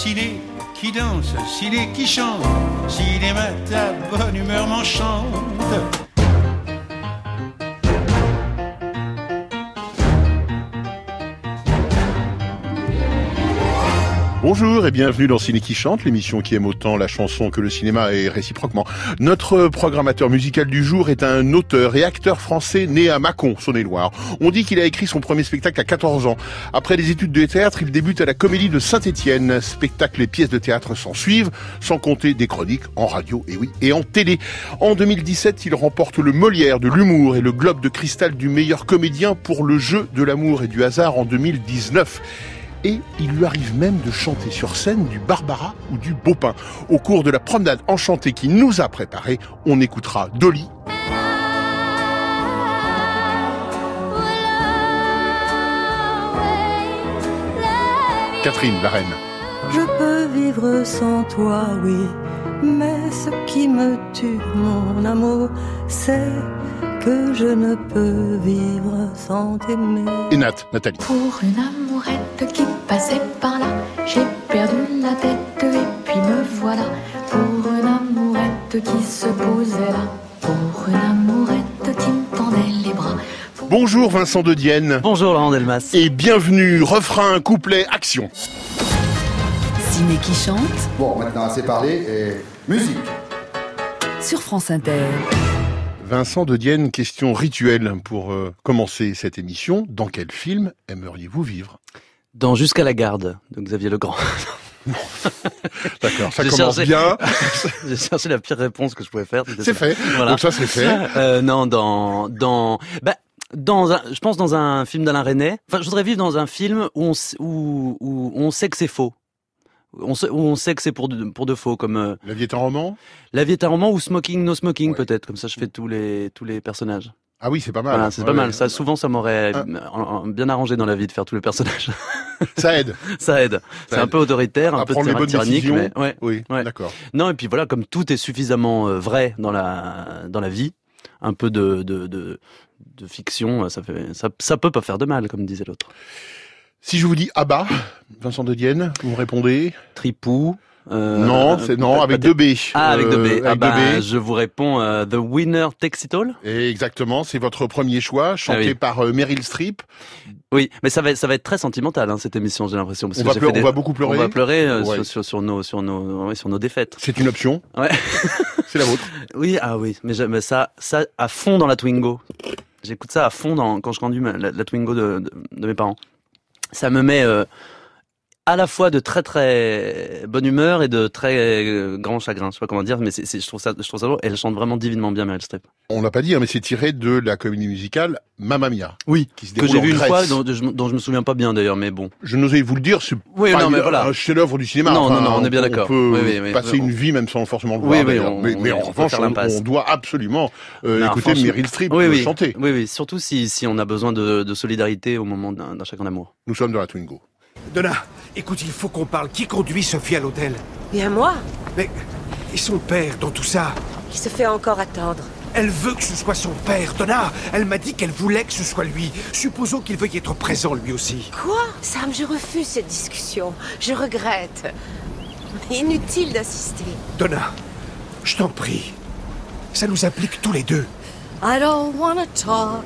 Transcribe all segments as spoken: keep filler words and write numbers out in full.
ciné qui danse, ciné qui chante, cinéma ta bonne humeur m'enchante. Bonjour et bienvenue dans Ciné qui chante, l'émission qui aime autant la chanson que le cinéma et réciproquement. Notre programmateur musical du jour est un auteur et acteur français né à Mâcon, Saône-et-Loire. On dit qu'il a écrit son premier spectacle à quatorze ans. Après des études de théâtre, il débute à la Comédie de Saint-Étienne. Spectacles et pièces de théâtre s'en suivent, sans compter des chroniques en radio, et oui, et en télé. En deux mille dix-sept, il remporte le Molière de l'humour et le Globe de cristal du meilleur comédien pour Le jeu de l'amour et du hasard en deux mille dix-neuf. Et il lui arrive même de chanter sur scène du Barbara ou du Beaupain. Au cours de la promenade enchantée qui nous a préparée, on écoutera Dolly, Catherine, la reine. Je peux vivre sans toi, oui, mais ce qui me tue, mon amour, c'est que je ne peux vivre sans t'aimer. Et Nat, Nathalie. Pour une amourette qui passait par là, j'ai perdu la tête et puis me voilà. Pour une amourette qui se posait là, pour une amourette qui me tendait les bras. Pour... Bonjour Vincent Dedienne. Bonjour Laurent Delmas. Et bienvenue, refrain, couplet, action. Ciné qui chante. Bon, maintenant assez parlé et musique. Sur France Inter. Vincent Dedienne, question rituelle pour euh, commencer cette émission. Dans quel film aimeriez-vous vivre ? Dans Jusqu'à la garde, de Xavier Legrand. D'accord, ça j'ai commence cherché, bien. J'ai cherché la pire réponse que je pouvais faire. C'est ça. Fait, voilà. Donc ça c'est fait. Euh, non, dans... dans bah, Dans un, je pense dans un film d'Alain Resnais. Enfin, je voudrais vivre dans un film où on, où, où on sait que c'est faux. On sait, on sait que c'est pour de, pour de faux, comme euh, La vie est un roman. La vie est un roman ou Smoking No Smoking, ouais. Peut-être comme ça je fais tous les tous les personnages. Ah oui, c'est pas mal. Voilà, c'est ouais, pas ouais, mal. Ouais. Ça souvent ça m'aurait ah. bien arrangé dans la vie de faire tous les personnages. Ça aide. ça aide. Ça c'est aide. Un peu autoritaire, un à peu tyrannique, mais ouais. Oui, ouais. D'accord. Non, et puis voilà, comme tout est suffisamment euh, vrai dans la dans la vie, un peu de de de, de fiction, ça fait ça ça peut pas faire de mal, comme disait l'autre. Si je vous dis Abba, Vincent Dedienne, vous me répondez ? Tripou. Euh, non, c'est non avec deux B. Ah, avec deux B. Euh, ah bah, B. Je vous réponds euh, The Winner Takes It All. Et exactement, c'est votre premier choix, chanté ah oui. par euh, Meryl Streep. Oui, mais ça va, ça va être très sentimental hein, cette émission, j'ai l'impression. Parce on, que va j'ai pleurer, fait des... on va beaucoup pleurer. On va pleurer euh, ouais. sur, sur, sur nos, sur nos, ouais, sur nos défaites. C'est une option. Ouais. C'est la vôtre. Oui, ah oui, mais, mais ça, ça à fond dans la Twingo. J'écoute ça à fond dans, quand je conduis ma, la, la Twingo de, de, de mes parents. Ça me met euh, à la fois de très très bonne humeur et de très euh, grand chagrin. Je sais pas comment dire, mais c'est, c'est, je trouve ça, je trouve ça beau. Elle chante vraiment divinement bien, Meryl Streep. On l'a pas dit, hein, mais c'est tiré de la comédie musicale Mamma Mia. Oui, qui se que j'ai vu une fois, dont, dont je me souviens pas bien d'ailleurs, mais bon. Je n'osais vous le dire, c'est oui, pas non, mais voilà. un chef-d'œuvre du cinéma. Non, enfin, non, non, on est bien on d'accord. Peut oui, oui, oui, passer on... une vie même sans forcément le voir. Oui, oui, on, mais, on, mais en revanche, on, on doit absolument euh, non, écouter Meryl Streep oui, oui, chanter. Oui, oui, surtout si, si on a besoin de, de solidarité au moment d'un, d'un chacun d'amour. Nous sommes dans la Twingo. Donna, écoute, il faut qu'on parle. Qui conduit Sophie à l'hôtel ? Bien moi. Mais, et son père dans tout ça ? Il se fait encore attendre. Elle veut que ce soit son père, Donna. Elle m'a dit qu'elle voulait que ce soit lui. Supposons qu'il veuille être présent lui aussi. Quoi ? Sam, je refuse cette discussion. Je regrette. Inutile d'insister. Donna, je t'en prie. Ça nous implique tous les deux. I don't wanna talk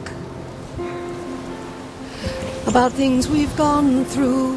about things we've gone through,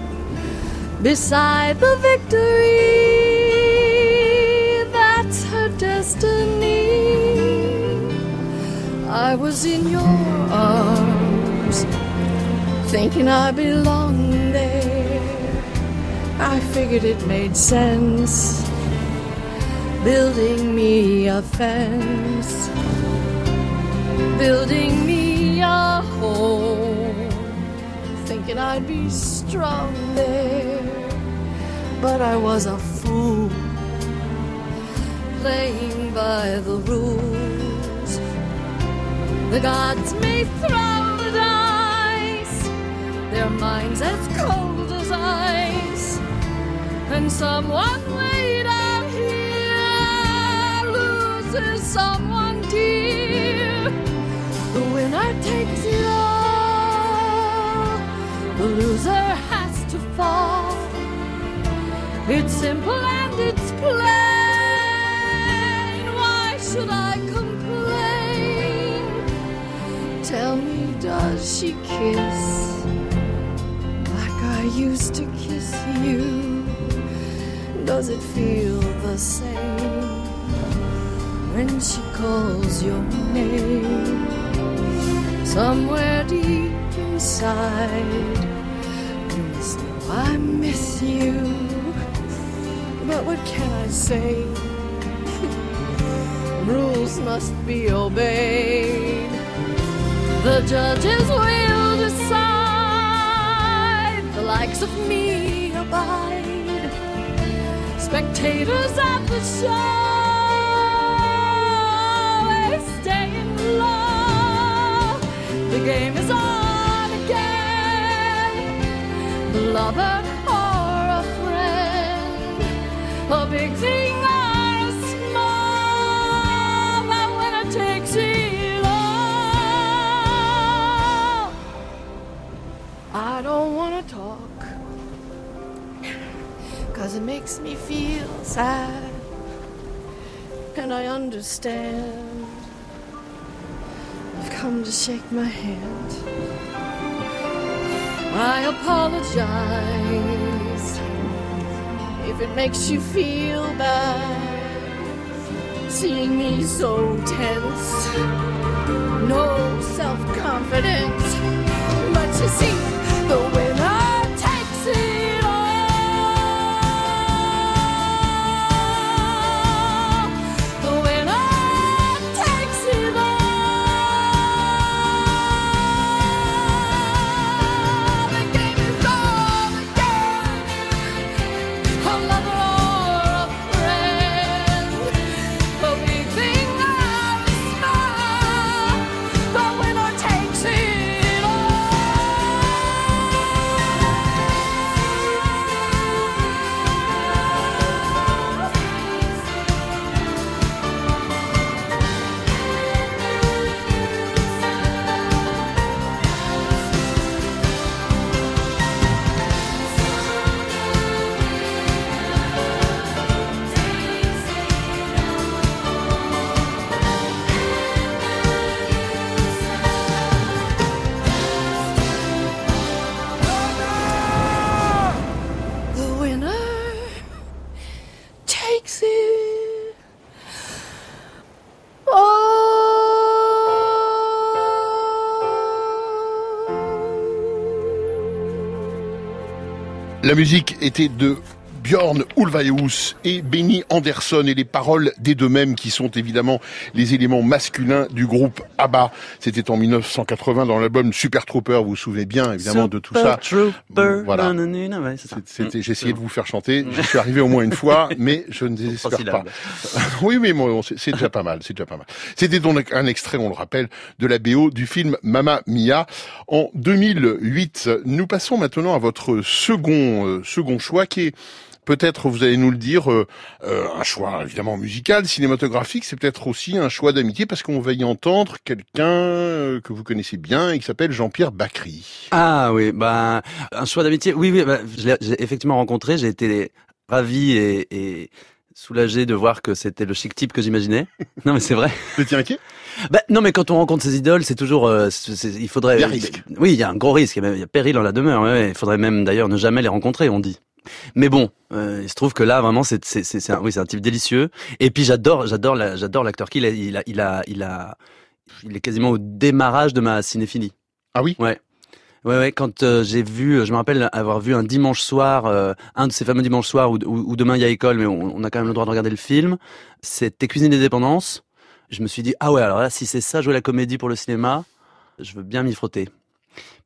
beside the victory. That's her destiny. I was in your arms, thinking I belonged there. I figured it made sense, building me a fence, building me a home. I'd be strong there. but I was a fool, playing by the rules. The gods may throw the dice, their minds as cold as ice, and someone way down here loses someone dear. The winner takes it all, the loser has to fall. It's simple and it's plain. Why should I complain? Tell me, does she kiss like I used to kiss you? Does it feel the same when she calls your name? Somewhere deep inside, you must know I miss you. But what can I say? Rules must be obeyed. The judges will decide. The likes of me abide. Spectators at the show, they stay in love. The game is on again. The lover or a friend, a big thing or a small, the winner takes it all. I don't wanna talk, 'cause it makes me feel sad, and I understand. Come to shake my hand. I apologize if it makes you feel bad, seeing me so tense, no self-confidence. But you see, the winner takes it all. The winner takes it all. La musique était de Bjorn Ulvaeus et Benny Anderson et les paroles des deux mêmes qui sont évidemment les éléments masculins du groupe Abba. C'était en dix-neuf cent quatre-vingt dans l'album Super Trouper, vous vous souvenez bien évidemment Super de tout ça. Trooper, voilà. Non, non, non, ouais, c'est ça. C'était, j'ai essayé de vous faire chanter, je suis arrivé au moins une fois, mais je ne désespère pas. Oui, mais bon, c'est, c'est déjà pas mal, c'est déjà pas mal. C'était donc un extrait, on le rappelle, de la B O du film Mamma Mia en deux mille huit. Nous passons maintenant à votre second, euh, second choix qui est peut-être, vous allez nous le dire, euh, euh, un choix évidemment musical, cinématographique, c'est peut-être aussi un choix d'amitié parce qu'on va y entendre quelqu'un euh, que vous connaissez bien et qui s'appelle Jean-Pierre Bacri. Ah oui, bah, un choix d'amitié, oui, oui, bah, je l'ai, j'ai effectivement rencontré, j'ai été ravi et, et soulagé de voir que c'était le chic type que j'imaginais. Non mais c'est vrai. Vous étiez inquiet ? Bah, non mais quand on rencontre ces idoles, c'est toujours, euh, c'est, c'est, il faudrait... Il y a risque. Oui, il y a un gros risque, il y a, il y a péril en la demeure, ouais, il faudrait même d'ailleurs ne jamais les rencontrer, on dit. Mais bon, euh, il se trouve que là vraiment c'est c'est c'est, c'est un, oui, c'est un type délicieux et puis j'adore j'adore la, j'adore l'acteur qu'il est, il a il a il a il est quasiment au démarrage de ma cinéphilie. Ah oui. Ouais. Ouais ouais, quand euh, j'ai vu, je me rappelle avoir vu un dimanche soir, euh, un de ces fameux dimanches soirs où, où, où demain il y a école mais on, on a quand même le droit de regarder le film, c'était Cuisine des dépendances. Je me suis dit ah ouais, alors là si c'est ça jouer la comédie pour le cinéma, je veux bien m'y frotter.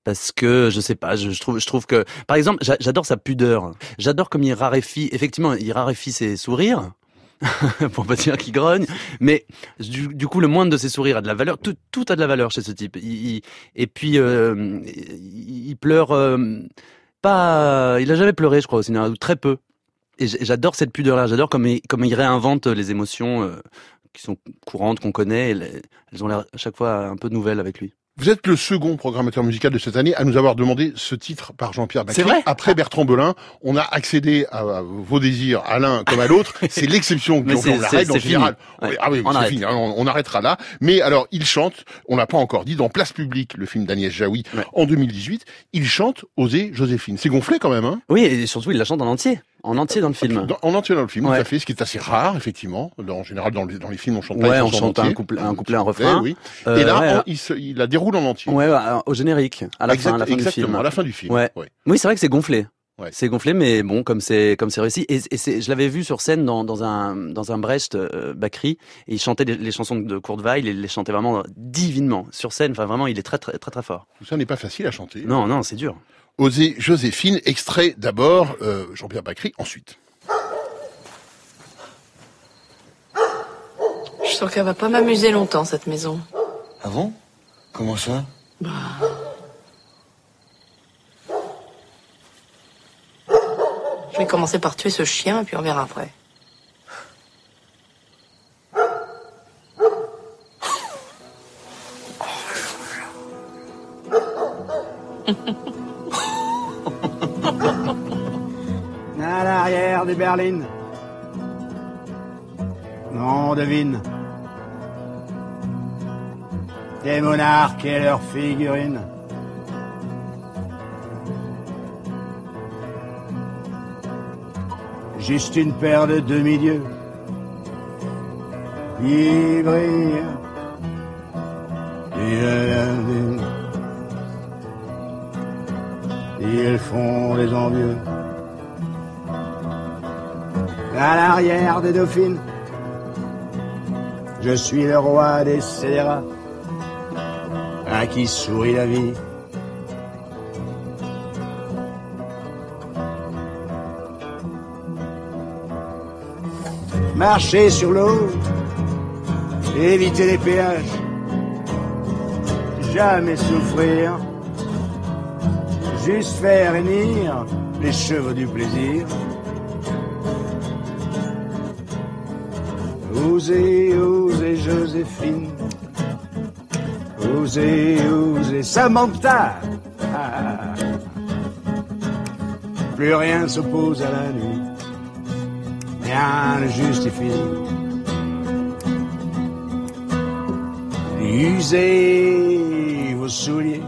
parce que je sais pas, je, je trouve, je trouve que, par exemple, j'a, j'adore sa pudeur. J'adore comme il raréfie. Effectivement, il raréfie ses sourires. Pour pas dire qu'il grogne, mais du, du coup le moindre de ses sourires a de la valeur. Tout, tout a de la valeur chez ce type. Il, il, et puis euh, il, il pleure euh, pas. Il a jamais pleuré, je crois, sinon ou très peu. Et j'adore cette pudeur-là. J'adore comme il, comme il réinvente les émotions euh, qui sont courantes, qu'on connaît. Elles, elles ont l'air à chaque fois un peu nouvelles avec lui. Vous êtes le second programmateur musical de cette année à nous avoir demandé ce titre par Jean-Pierre Bacri. C'est vrai ? Après Bertrand Belin, on a accédé à vos désirs à l'un comme à l'autre. C'est l'exception qui confirme la règle en général. Ouais. Ah oui, on c'est arrête. fini, on, on arrêtera là. Mais alors, il chante, on l'a pas encore dit, dans Place Publique, le film d'Agnès Jaoui, ouais. en deux mille dix-huit, il chante Oser Joséphine. C'est gonflé quand même, hein ? Oui, et surtout, il la chante en entier. En entier dans le film. Dans, en entier dans le film, ouais. tout à fait, ce qui est assez rare, effectivement. En général, dans les, dans les films, on chante, ouais, on chante un couplet, un couplet, un refrain. Ouais, oui. euh, Et là, ouais, on, il, se, il la déroule en entier. Ouais, au générique, à la exact, fin, à la fin exactement, du film. Exactement, à la fin du film. Ouais. Ouais. Oui, c'est vrai que c'est gonflé. Ouais. C'est gonflé, mais bon, comme c'est comme c'est réussi. Et, et c'est, je l'avais vu sur scène dans, dans un dans un Brecht, euh, Bacri, et il chantait les, les chansons de Courtevaille, il les chantait vraiment divinement sur scène. Enfin, vraiment, il est très très très très fort. Tout ça n'est pas facile à chanter. Non, non, c'est dur. Oser Joséphine, extrait d'abord, euh, Jean-Pierre Bacri, ensuite. Je sens qu'elle va pas m'amuser longtemps, cette maison. Ah bon ? Comment ça ? Bah... Je vais commencer par tuer ce chien, et puis on verra après. Des berlines. Non, on devine. Des monarques et leurs figurines. Juste une paire de demi-dieux. Qui brille. Ils font les envieux. À l'arrière des dauphines, je suis le roi des scélérats, à qui sourit la vie. Marcher sur l'eau, éviter les péages, jamais souffrir, juste faire hennir les chevaux du plaisir. Osez, osez Joséphine, osez, osez Samantha. Ah. Plus rien s'oppose à la nuit, rien ne justifie. Usez vos souliers,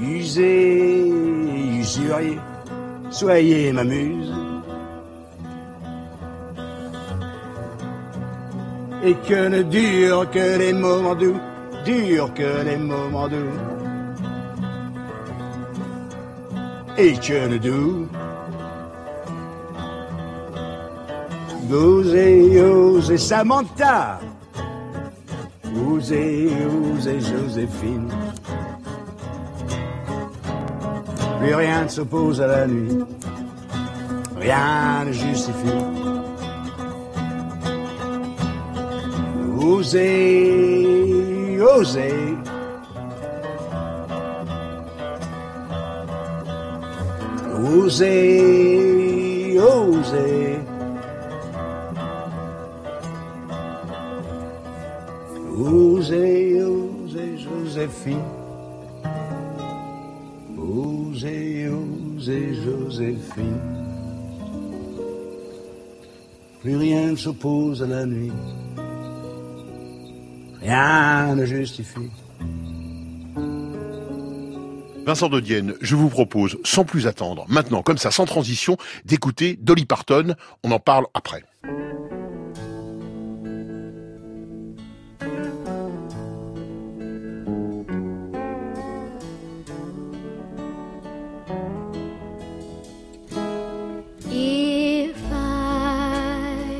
usez, usurier, soyez ma muse. Et que ne durent que les moments doux, durent que les moments doux. Et que ne doux. Osez, osez Samantha. Osez, osez Joséphine. Plus rien ne s'oppose à la nuit, rien ne justifie. Osez, osez. Osez, osez. Osez, osez Joséphine. Osez, osez Joséphine. Plus rien ne s'oppose à la nuit. Rien ne justifie. Vincent Dedienne, je vous propose, sans plus attendre, maintenant, comme ça, sans transition, d'écouter Dolly Parton. On en parle après. If I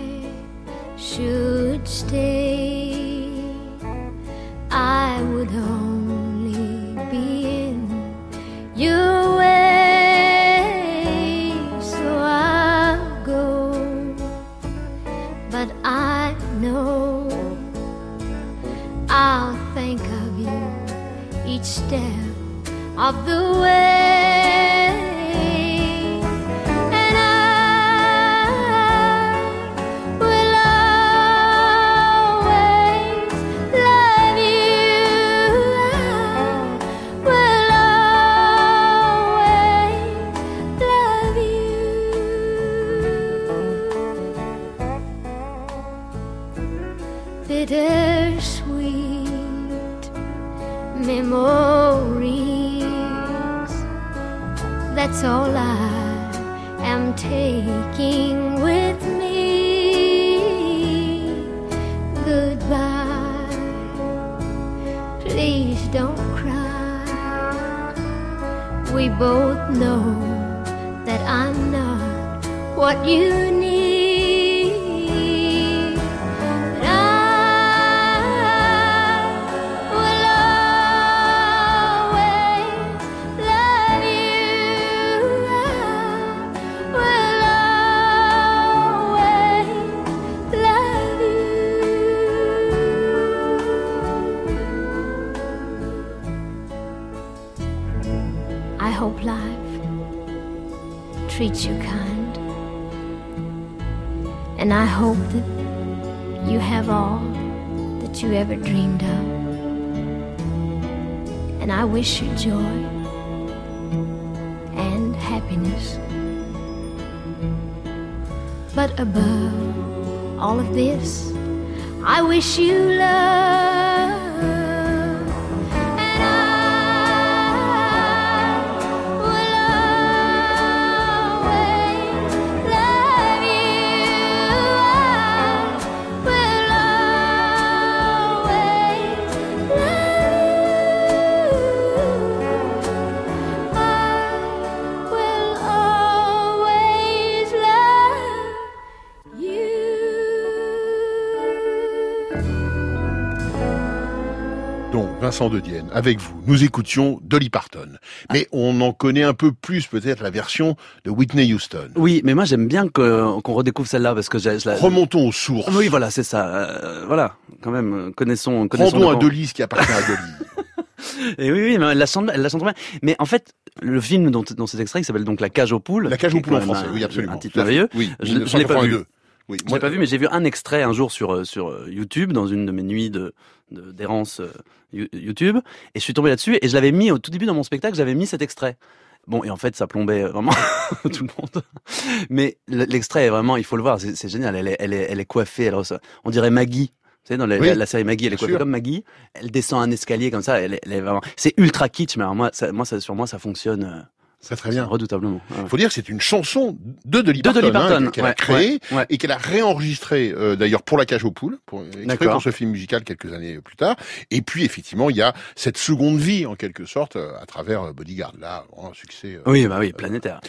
should stay, I would only be in of the way, and I will always love you. I will always love you. Bittersweet memories, that's all I am taking with me. Goodbye, please don't cry. We both know that I'm not what you need. Treat you kind, and I hope that you have all that you ever dreamed of, and I wish you joy and happiness. But above all of this, I wish you love. Vincent Dedienne, avec vous, nous écoutions Dolly Parton. Mais on en connaît un peu plus, peut-être, la version de Whitney Houston. Oui, mais moi, j'aime bien que, qu'on redécouvre celle-là, parce que j'ai, je la... Remontons aux sources. Oui, voilà, c'est ça. Euh, voilà, quand même, connaissons... connaissons Rendons à Dolly ce qui appartient à Dolly. Et oui, oui, mais elle la chante, elle la chante bien. Mais en fait... Le film dont, dont cet extrait, qui s'appelle donc La Cage aux Poules. La Cage aux Poules en français, un, oui, absolument. Un titre merveilleux. Oui, je, je l'ai pas vu. Oui, moi, je l'ai pas vu, mais j'ai vu un extrait un jour sur, sur YouTube, dans une de mes nuits de, de, d'errance euh, YouTube, et je suis tombé là-dessus, et je l'avais mis au tout début dans mon spectacle, j'avais mis cet extrait. Bon, et en fait, ça plombait vraiment tout le monde. Mais l'extrait est vraiment, il faut le voir, c'est, c'est génial, elle est, elle est, elle est coiffée, elle reçoit, on dirait Maggie. Tu sais, dans la, oui, la, la série Maggie, elle est coiffée comme Maggie, elle descend un escalier comme ça, elle, elle est vraiment... C'est ultra kitsch, mais alors moi, ça, moi ça, sur moi, ça fonctionne... Euh, ça très bien. Redoutablement. Il ouais. faut dire que c'est une chanson de Dolly Parton, de Dolly Parton hein, qu'elle ouais, a créée ouais, ouais. et qu'elle a réenregistrée euh, d'ailleurs pour La Cage aux Poules, pour, pour ce film musical quelques années plus tard. Et puis effectivement, il y a cette seconde vie en quelque sorte à travers Bodyguard. Là, un succès. Euh, oui, bah oui, planétaire. Euh,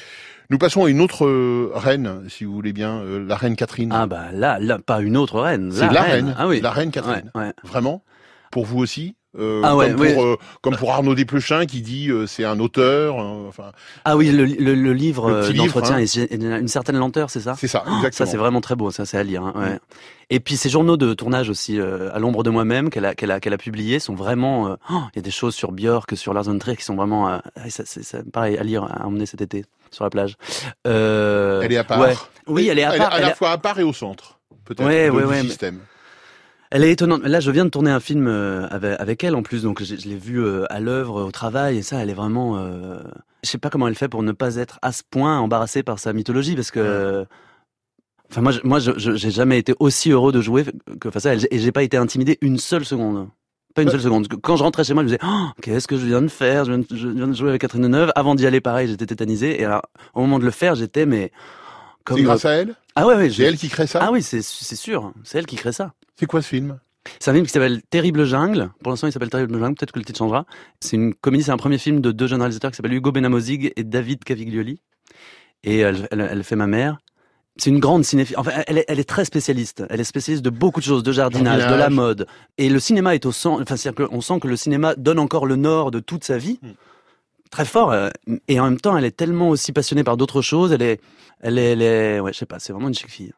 Nous passons à une autre euh, reine, si vous voulez bien, euh, la reine Catherine. Ah bah là, là, pas une autre reine. C'est la, la reine. reine. Ah oui. La reine Catherine. Ouais, ouais. Vraiment. Pour vous aussi. Euh, ah ouais, comme, ouais. Pour, euh, comme pour Arnaud Desplechin qui dit euh, c'est un auteur. Euh, enfin, ah oui, le, le, le livre le d'entretien, livre, hein. est, une certaine lenteur, c'est ça ? C'est ça, exactement. Oh, ça c'est vraiment très beau, ça c'est à lire. Hein, ouais. Mm. Et puis ces journaux de tournage aussi, euh, à l'ombre de moi-même, qu'elle a, qu'elle a, qu'elle a publié, sont vraiment. Euh, oh, y a des choses sur Björk, sur Lars von Trier qui sont vraiment, euh, ça, c'est, ça, pareil à lire, à emmener cet été sur la plage. Euh, elle est à part. Ouais. Oui, elle est à part. Elle est à, elle à la a... fois à part et au centre, peut-être ouais, de, ouais, du ouais, système. Mais... Elle est étonnante. Là, je viens de tourner un film avec elle en plus, donc je l'ai vue à l'œuvre, au travail, et ça, elle est vraiment... Euh... Je sais pas comment elle fait pour ne pas être à ce point embarrassée par sa mythologie, parce que... Enfin, moi, je, moi, je, je, j'ai jamais été aussi heureux de jouer que face à elle, et j'ai pas été intimidé une seule seconde. Pas une seule seconde. Quand je rentrais chez moi, je me disais oh, « Qu'est-ce que je viens de faire ? je viens de, je viens de jouer avec Catherine Deneuve. » Avant d'y aller, pareil, j'étais tétanisé, et alors, au moment de le faire, j'étais, mais... Comme... C'est grâce à elle ? Ah ouais, ouais. C'est je... elle qui crée ça ? Ah oui, c'est, c'est sûr. C'est elle qui crée ça. C'est quoi ce film ? C'est un film qui s'appelle Terrible Jungle. Pour l'instant, il s'appelle Terrible Jungle. Peut-être que le titre changera. C'est une comédie, c'est un premier film de deux jeunes réalisateurs qui s'appellent Hugo Benamozig et David Caviglioli. Et elle, elle, elle fait ma mère. C'est une grande cinéphile. Enfin, elle est, elle est très spécialiste. Elle est spécialiste de beaucoup de choses, de jardinage, jardinage, de la mode. Et le cinéma est au centre. Enfin, c'est-à-dire qu'on sent que le cinéma donne encore le nord de toute sa vie. Mmh. Très fort, et en même temps, elle est tellement aussi passionnée par d'autres choses, elle est, elle est, elle est ouais, je sais pas, c'est vraiment une chic fille.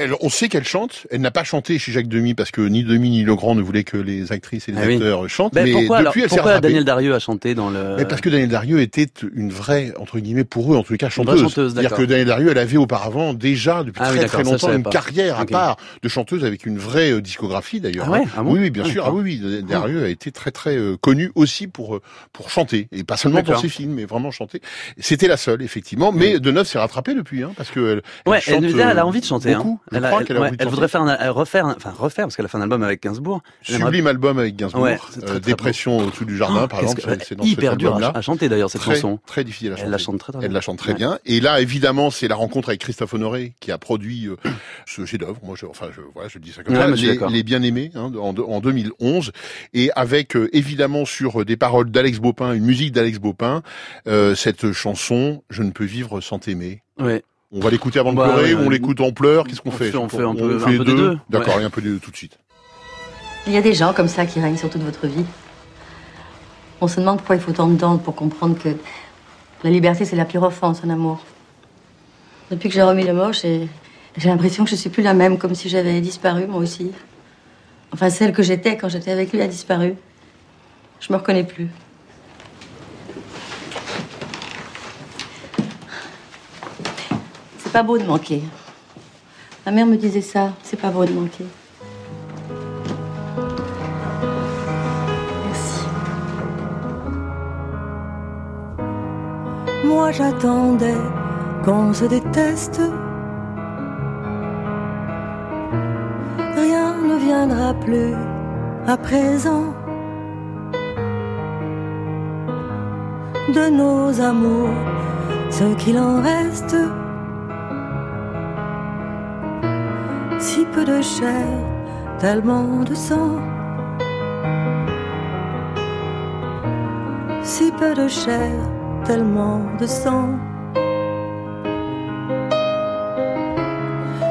elle, on sait qu'elle chante. Elle n'a pas chanté chez Jacques Demy parce que ni Demy ni Legrand ne voulaient que les actrices et les ah oui. acteurs chantent. Mais, mais pourquoi, depuis, alors, elle pourquoi s'est Daniel Darieux a chanté dans le... Mais parce que Daniel Darieux était une vraie, entre guillemets, pour eux, en tout cas, chanteuse. chanteuse C'est-à-dire que Daniel Darieux, elle avait auparavant déjà, depuis ah très oui, très longtemps, ça, une pas. carrière okay. à part de chanteuse avec une vraie euh, discographie d'ailleurs. Ah ouais, ah bon oui, oui, bien ah, sûr. Ah oui, oui, Darieux a été très très euh, connu aussi pour, euh, pour chanter. Et pas seulement d'accord. pour ses films, mais vraiment chanter. C'était la seule, effectivement. Mais oui. Deneuve s'est rattrapée depuis, hein, parce que elle, ouais, elle, elle a envie de chanter. Beaucoup. Hein. Elle, a, elle, elle, ouais, elle voudrait faire, un, elle refaire, un, enfin refaire, parce qu'elle a fait un album avec Gainsbourg. Sublime a... album avec Gainsbourg. Ouais, très, très euh, Dépression beau. Au-dessus du jardin, oh, par exemple. Que... C'est dans hyper dur à, à chanter d'ailleurs cette très, chanson. Très difficile à chanter. Elle la chante très, très bien. Elle la chante très ouais. bien. Et là, évidemment, c'est la rencontre avec Christophe Honoré qui a produit euh, ce chef-d'œuvre. Moi, je, enfin, je, voilà, je dis ça comme ouais, ça. Les, les Bien-Aimés hein, en, en deux mille onze, et avec euh, évidemment sur des paroles d'Alex Beaupain, une musique d'Alex Beaupain, euh, cette chanson "Je ne peux vivre sans t'aimer". Ouais. On va l'écouter avant de bah, pleurer, euh, ou on l'écoute en pleurs, qu'est-ce qu'on fait? On fait un peu, on fait un peu deux. des deux. D'accord, ouais. Et un peu des deux tout de suite. Il y a des gens comme ça qui règnent sur toute votre vie. On se demande pourquoi il faut tant de dents pour comprendre que la liberté, c'est la pire offense en amour. Depuis que j'ai remis le manche, j'ai, j'ai l'impression que je suis plus la même, comme si j'avais disparu, moi aussi. Enfin, celle que j'étais quand j'étais avec lui a disparu. Je me reconnais plus. C'est pas beau de manquer. Ma mère me disait ça, c'est pas beau de manquer. Merci. Moi j'attendais qu'on se déteste. Rien ne viendra plus à présent de nos amours, ce qu'il en reste. Si peu de chair, tellement de sang. Si peu de chair, tellement de sang.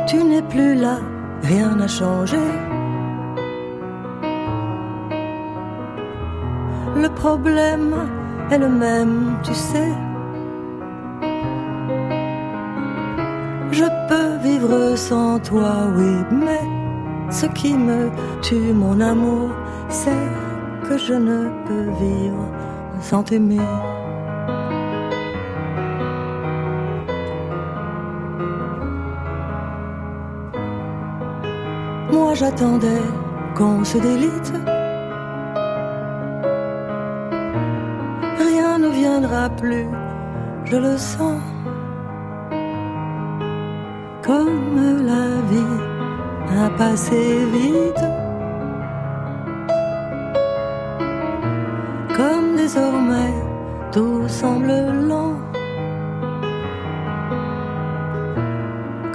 Tu n'es plus là, rien n'a changé. Le problème est le même, tu sais. Je peux vivre sans toi, oui, mais ce qui me tue, mon amour, c'est que je ne peux vivre sans t'aimer. Moi j'attendais qu'on se délite. Rien ne viendra plus, je le sens. Comme la vie a passé vite, comme désormais tout semble lent,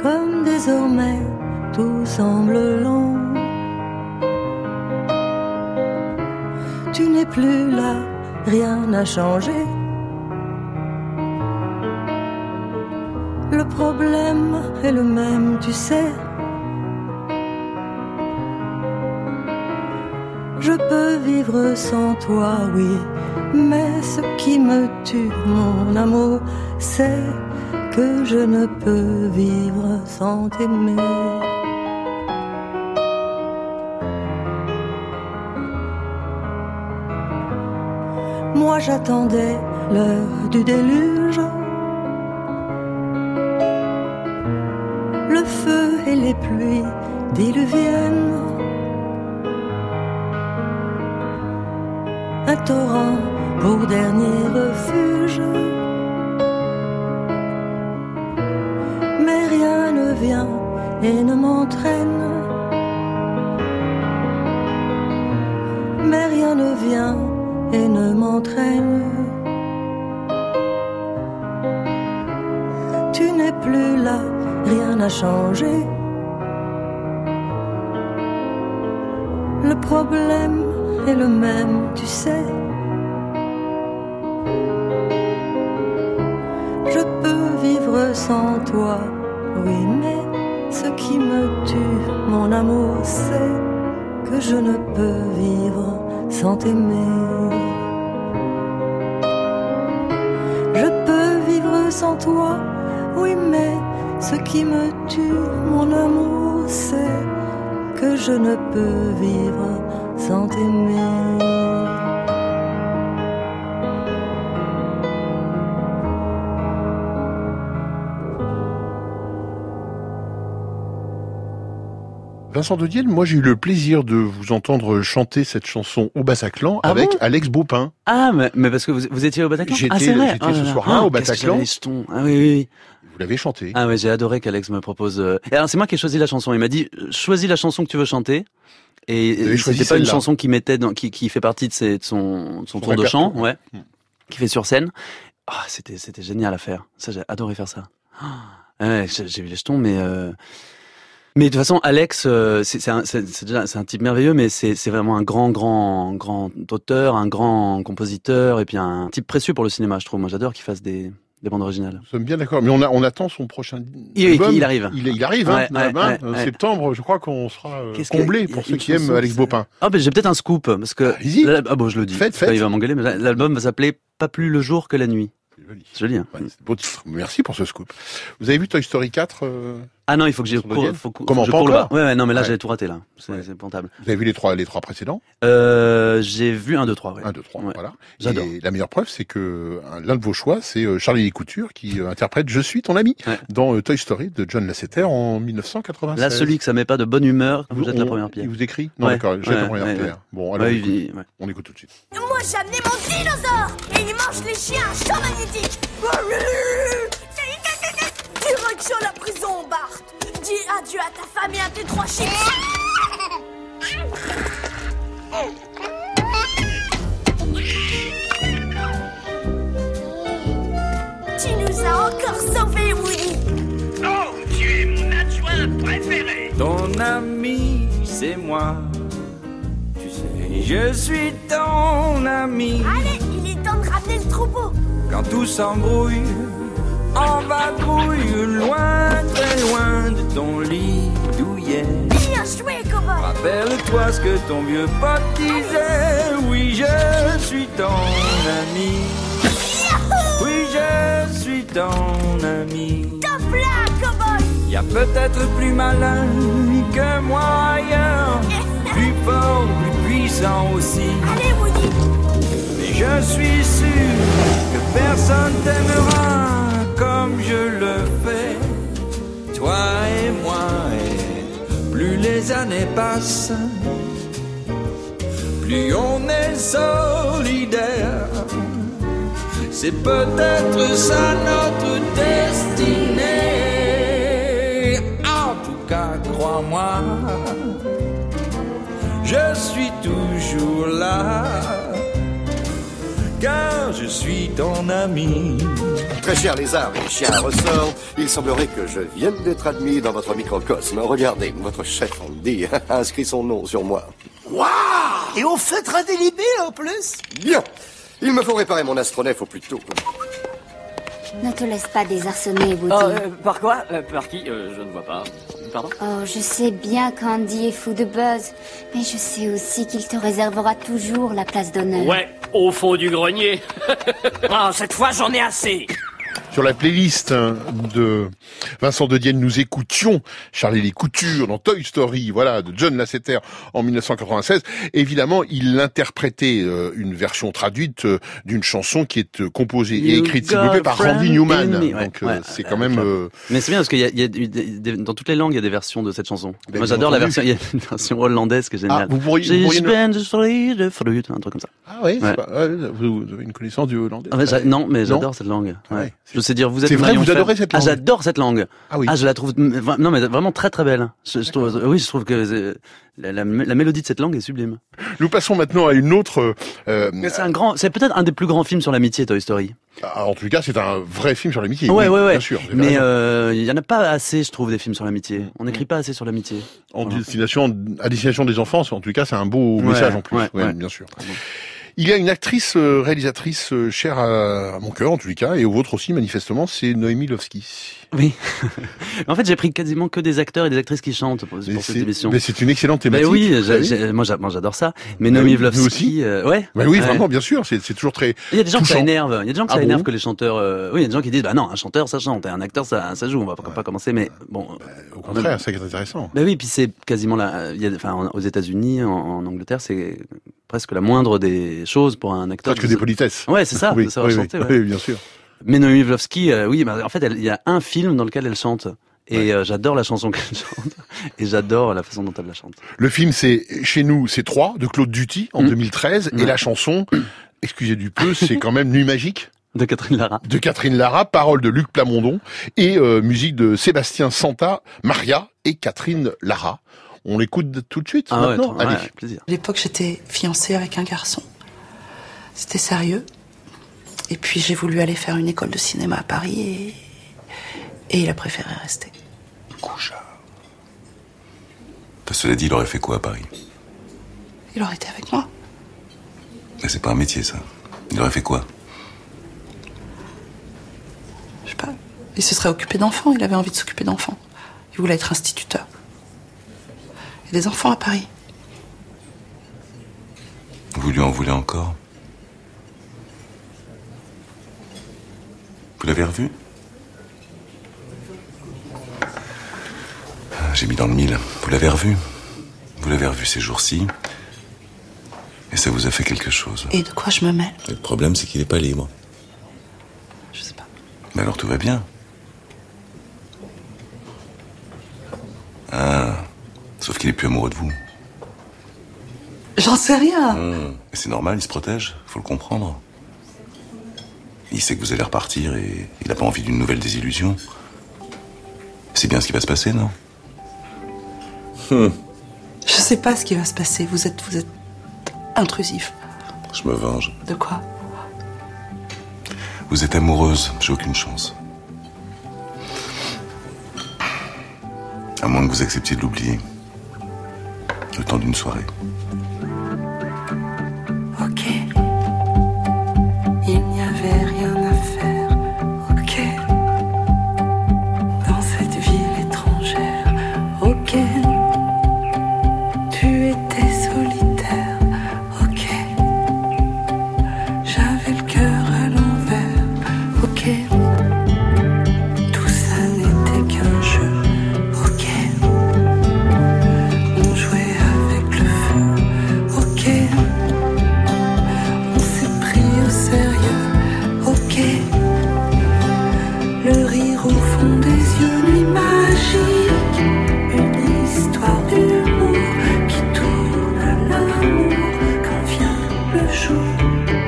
comme désormais tout semble lent. Tu n'es plus là, rien n'a changé. Le problème est le même, tu sais. Je peux vivre sans toi, oui, mais ce qui me tue, mon amour, c'est que je ne peux vivre sans t'aimer. Moi j'attendais l'heure du déluge. Le feu et les pluies diluviennes, un torrent pour dernier refuge. Mais rien ne vient et ne m'entraîne. Mais rien ne vient et ne m'entraîne. Tu n'es plus là. Rien n'a changé. Le problème est le même, tu sais. Je peux vivre sans toi, oui, mais ce qui me tue, mon amour, c'est que je ne peux vivre sans t'aimer. Je peux vivre sans toi, oui, mais Ce qui me tue, mon amour, c'est que je ne peux vivre sans t'aimer. Vincent Dedienne, moi j'ai eu le plaisir de vous entendre chanter cette chanson au Bataclan ah avec bon Alex Beaupain. Ah, mais, mais parce que vous, vous étiez au Bataclan. J'étais, ah, c'est vrai. J'étais ah, ce soir-là ah, au Bataclan. Ah oui, oui. Vous l'avez chanté. Ah oui, j'ai adoré qu'Alex me propose... Et alors c'est moi qui ai choisi la chanson. Il m'a dit, choisis la chanson que tu veux chanter. Et vous c'était pas une chanson qui, mettait dans, qui, qui fait partie de, ses, de son, de son, son tour de chant, ouais, mmh. qui fait sur scène. Ah, oh, c'était, c'était génial à faire. Ça, j'ai adoré faire ça. Oh, ouais, j'ai, j'ai eu les jetons, mais... Euh... Mais de toute façon, Alex, euh, c'est, c'est, un, c'est, c'est, déjà, c'est un type merveilleux, mais c'est, c'est vraiment un grand, grand, grand auteur, un grand compositeur, et puis un type précieux pour le cinéma, je trouve. Moi, j'adore qu'il fasse des, des bandes originales. Nous sommes bien d'accord, mais on, a, on attend son prochain il, album. Il arrive. Il, il arrive, ouais, hein, ouais, ouais, en ouais. septembre, je crois qu'on sera comblé pour ceux qui aiment Alex Beaupain. Ah, mais j'ai peut-être un scoop, parce que... Allez-y. Ah bon, je le dis, faites, faites. Pas, il va m'engueuler, mais l'album va s'appeler « Pas plus le jour que la nuit ». C'est joli. Joli, hein. Ouais, c'est beau titre. Merci pour ce scoop. Vous avez vu Toy Story quatre euh... Ah non, il faut que j'ai cours, faut que Comment je pas cours encore le bas. Ouais, ouais, non, mais là, ouais. j'ai tout raté, là. C'est, ouais. c'est pontable. Vous avez vu les trois, les trois précédents? Euh, j'ai vu un, deux, trois, ouais. Un, deux, trois, ouais. Voilà. J'adore. Et la meilleure preuve, c'est que l'un de vos choix, c'est Charlie Couture qui interprète Je suis ton ami ouais. dans Toy Story de John Lasseter en dix-neuf cent quatre-vingt-seize. Là, celui que ça met pas de bonne humeur, vous jette la première pierre. Il vous écrit? Non, ouais. d'accord, jette ouais, la première ouais, pierre. Ouais. Bon, alors, ouais, on, écoute. Ouais. on écoute tout de suite. Moi, j'ai amené mon dinosaure! Et il mange les chiens, champ magnétique! Direction la prison, Bart. Dis adieu à ta famille, à tes trois chiens. Tu nous as encore sauvés, Woody. Oh, tu es mon adjoint préféré. Ton ami, c'est moi. Tu sais, je suis ton ami. Allez, il est temps de ramener le troupeau. Quand tout s'embrouille, en vadrouille, loin, très loin de ton lit douillet. Bien joué, copain. Rappelle-toi ce que ton vieux pote disait. Oui, je suis ton ami. Yahoo! Oui, je suis ton ami. Top là, copain. Y'a peut-être plus malin que moi ailleurs. Plus fort, plus puissant aussi. Allez, Woody. Mais je suis sûr que personne t'aimera comme je le fais, toi et moi. Et plus les années passent, plus on est solidaire. C'est peut-être ça notre destinée. En tout cas, crois-moi, je suis toujours là, car je suis ton ami. Très cher lézard et chien à ressort, il semblerait que je vienne d'être admis dans votre microcosme. Regardez, votre chef Andy a inscrit son nom sur moi. Waouh! Et on fêtera des libés en plus? Bien! Il me faut réparer mon astronef au plus tôt. Ne te laisse pas désarçonner, Woody. Oh, euh, par quoi? euh, Par qui? euh, Je ne vois pas. Pardon? Oh, je sais bien qu'Andy est fou de Buzz, mais je sais aussi qu'il te réservera toujours la place d'honneur. Ouais, au fond du grenier. Oh, cette fois, j'en ai assez. Sur la playlist de Vincent Dedienne, nous écoutions Charlie Couture dans Toy Story, voilà, de John Lasseter en dix-neuf cent quatre-vingt-seize. Évidemment, il interprétait une version traduite d'une chanson qui est composée et écrite développée par Randy Newman. Me. Donc ouais, c'est ouais, quand même. Euh... Mais c'est bien parce qu'il y a, il y a des, dans toutes les langues il y a des versions de cette chanson. Ben, moi j'adore la version, il y a une version hollandaise qui est géniale. Ah, vous pourriez, vous pourriez une... un truc comme ça. Ah oui. Ouais. Pas... Vous avez une connaissance du hollandais? Ah, mais j'a... Non, mais j'adore non cette langue. Ouais. Ouais. C'est dire vous êtes. C'est vrai, vous adorez cette langue. Ah, j'adore cette langue. Ah oui. Ah, je la trouve non mais vraiment très très belle. Je, je trouve, oui, je trouve que la, la, la mélodie de cette langue est sublime. Nous passons maintenant à une autre. Euh, mais c'est un grand, c'est peut-être un des plus grands films sur l'amitié, Toy Story. Ah, en tout cas, c'est un vrai film sur l'amitié. Ouais, oui, ouais, ouais. Bien sûr. Mais il euh, y en a pas assez, je trouve, des films sur l'amitié. On n'écrit pas assez sur l'amitié. En voilà. destination, à destination des enfants, en tout cas, c'est un beau ouais, message en plus. Ouais, ouais, ouais. Bien sûr. Il y a une actrice euh, réalisatrice euh, chère à, à mon cœur, en tous les cas, et au vôtre aussi, manifestement, c'est Noémie Lovsky. Oui. En fait, j'ai pris quasiment que des acteurs et des actrices qui chantent pour, pour cette émission. Mais c'est une excellente thématique. Bah oui, j'a, j'a, moi j'adore ça. Mais Noémie Lovsky, euh, ouais. Bah oui, ouais. Vraiment, bien sûr, c'est, c'est toujours très. Il y a des gens touchant. Que ça énerve. Il y a des gens que ah ça bon énerve que les chanteurs. Euh... Oui, il y a des gens qui disent bah non, un chanteur ça chante, un acteur ça ça joue. On va pas, ouais. pas commencer, mais bon. Bah, au contraire, même... c'est intéressant. Bah oui, puis c'est quasiment la. Il y a, enfin, aux États-Unis, en, en Angleterre, c'est presque la moindre des choses pour un acteur. Presque des politesses. Ouais, c'est ça. Oui, de savoir oui, chanter, oui, ouais. oui, bien sûr. Mais Noémie Lovsky, euh, oui, bah, en fait, il y a un film dans lequel elle chante. Et ouais. euh, j'adore la chanson qu'elle chante. Et j'adore la façon dont elle la chante. Le film, c'est Chez nous, c'est trois, de Claude Duty, en mmh. deux mille treize. Mmh. Et la chanson, excusez du peu, c'est quand même Nuit magique. De Catherine Lara. De Catherine Lara, paroles de Luc Plamondon. Et euh, musique de Sébastien Santa, Maria et Catherine Lara. On l'écoute tout de suite ah maintenant. Ouais, allez, ouais, plaisir. À l'époque, j'étais fiancée avec un garçon. C'était sérieux. Et puis j'ai voulu aller faire une école de cinéma à Paris et, et il a préféré rester. Couchard. Cela dit, il aurait fait quoi à Paris? Il aurait été avec moi. Mais c'est pas un métier, ça. Il aurait fait quoi? Je sais pas. Il se serait occupé d'enfants, il avait envie de s'occuper d'enfants. Il voulait être instituteur. Il y a des enfants à Paris. Vous lui en voulez encore? Vous l'avez revu? J'ai mis dans le mille. Vous l'avez revu? Vous l'avez revu ces jours-ci. Et ça vous a fait quelque chose. Et de quoi je me mêle? Le problème, c'est qu'il n'est pas libre. Je sais pas. Mais alors tout va bien. Ah. Sauf qu'il est plus amoureux de vous. J'en sais rien. Hum. C'est normal, il se protège. Faut le comprendre. Il sait que vous allez repartir et il n'a pas envie d'une nouvelle désillusion. C'est bien ce qui va se passer, non? hmm. Je sais pas ce qui va se passer. Vous êtes, vous êtes intrusif. Je me venge. De quoi? Vous êtes amoureuse. J'ai aucune chance. À moins que vous acceptiez de l'oublier. Le temps d'une soirée. Ok. Il n'y avait rien à faire, ok. Dans cette ville étrangère, ok. Tu étais solitaire, ok. J'avais le cœur à l'envers, ok. Tout ça n'était qu'un jeu, ok. On jouait avec le feu, ok. On s'est pris au sérieux. Le rire au fond des yeux, nuit magique. Une histoire d'humour qui tourne à l'amour quand vient le jour.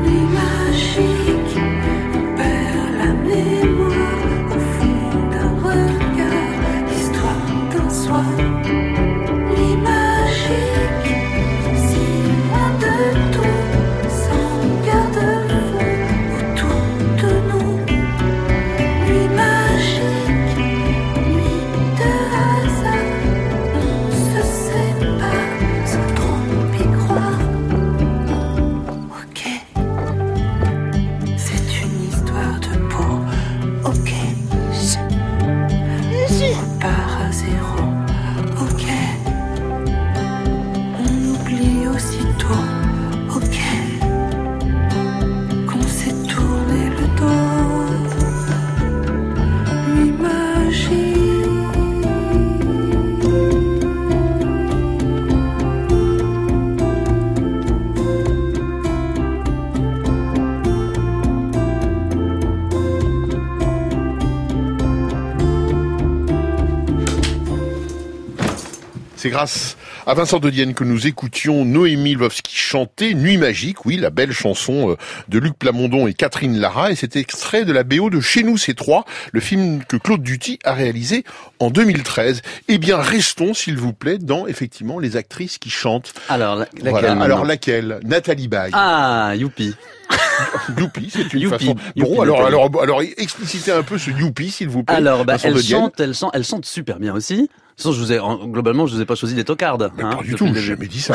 Nuit magique, on perd la mémoire au fond d'un regard, l'histoire d'un soir. Nuit magique, si loin de tout. C'est grâce à Vincent Dedienne que nous écoutions Noémie Lovsky chanter Nuit magique, oui, la belle chanson de Luc Plamondon et Catherine Lara, et c'était extrait de la B O de Chez nous, c'est trois, le film que Claude Duty a réalisé en deux mille treize. Eh bien, restons, s'il vous plaît, dans, effectivement, les actrices qui chantent. Alors, la, laquelle voilà. Alors, laquelle Nathalie Baye. Ah, youpi. Youpi, c'est une youpi, façon. Youpi, bon, youpi, alors, alors, alors, alors, explicitez un peu ce youpi, s'il vous plaît. Alors, bah, elles chantent, elles chantent, elles chantent super bien aussi. De toute façon, je vous ai, globalement, je vous ai pas choisi des tocardes. Mais hein, pas du tout, j'ai jamais dit ça.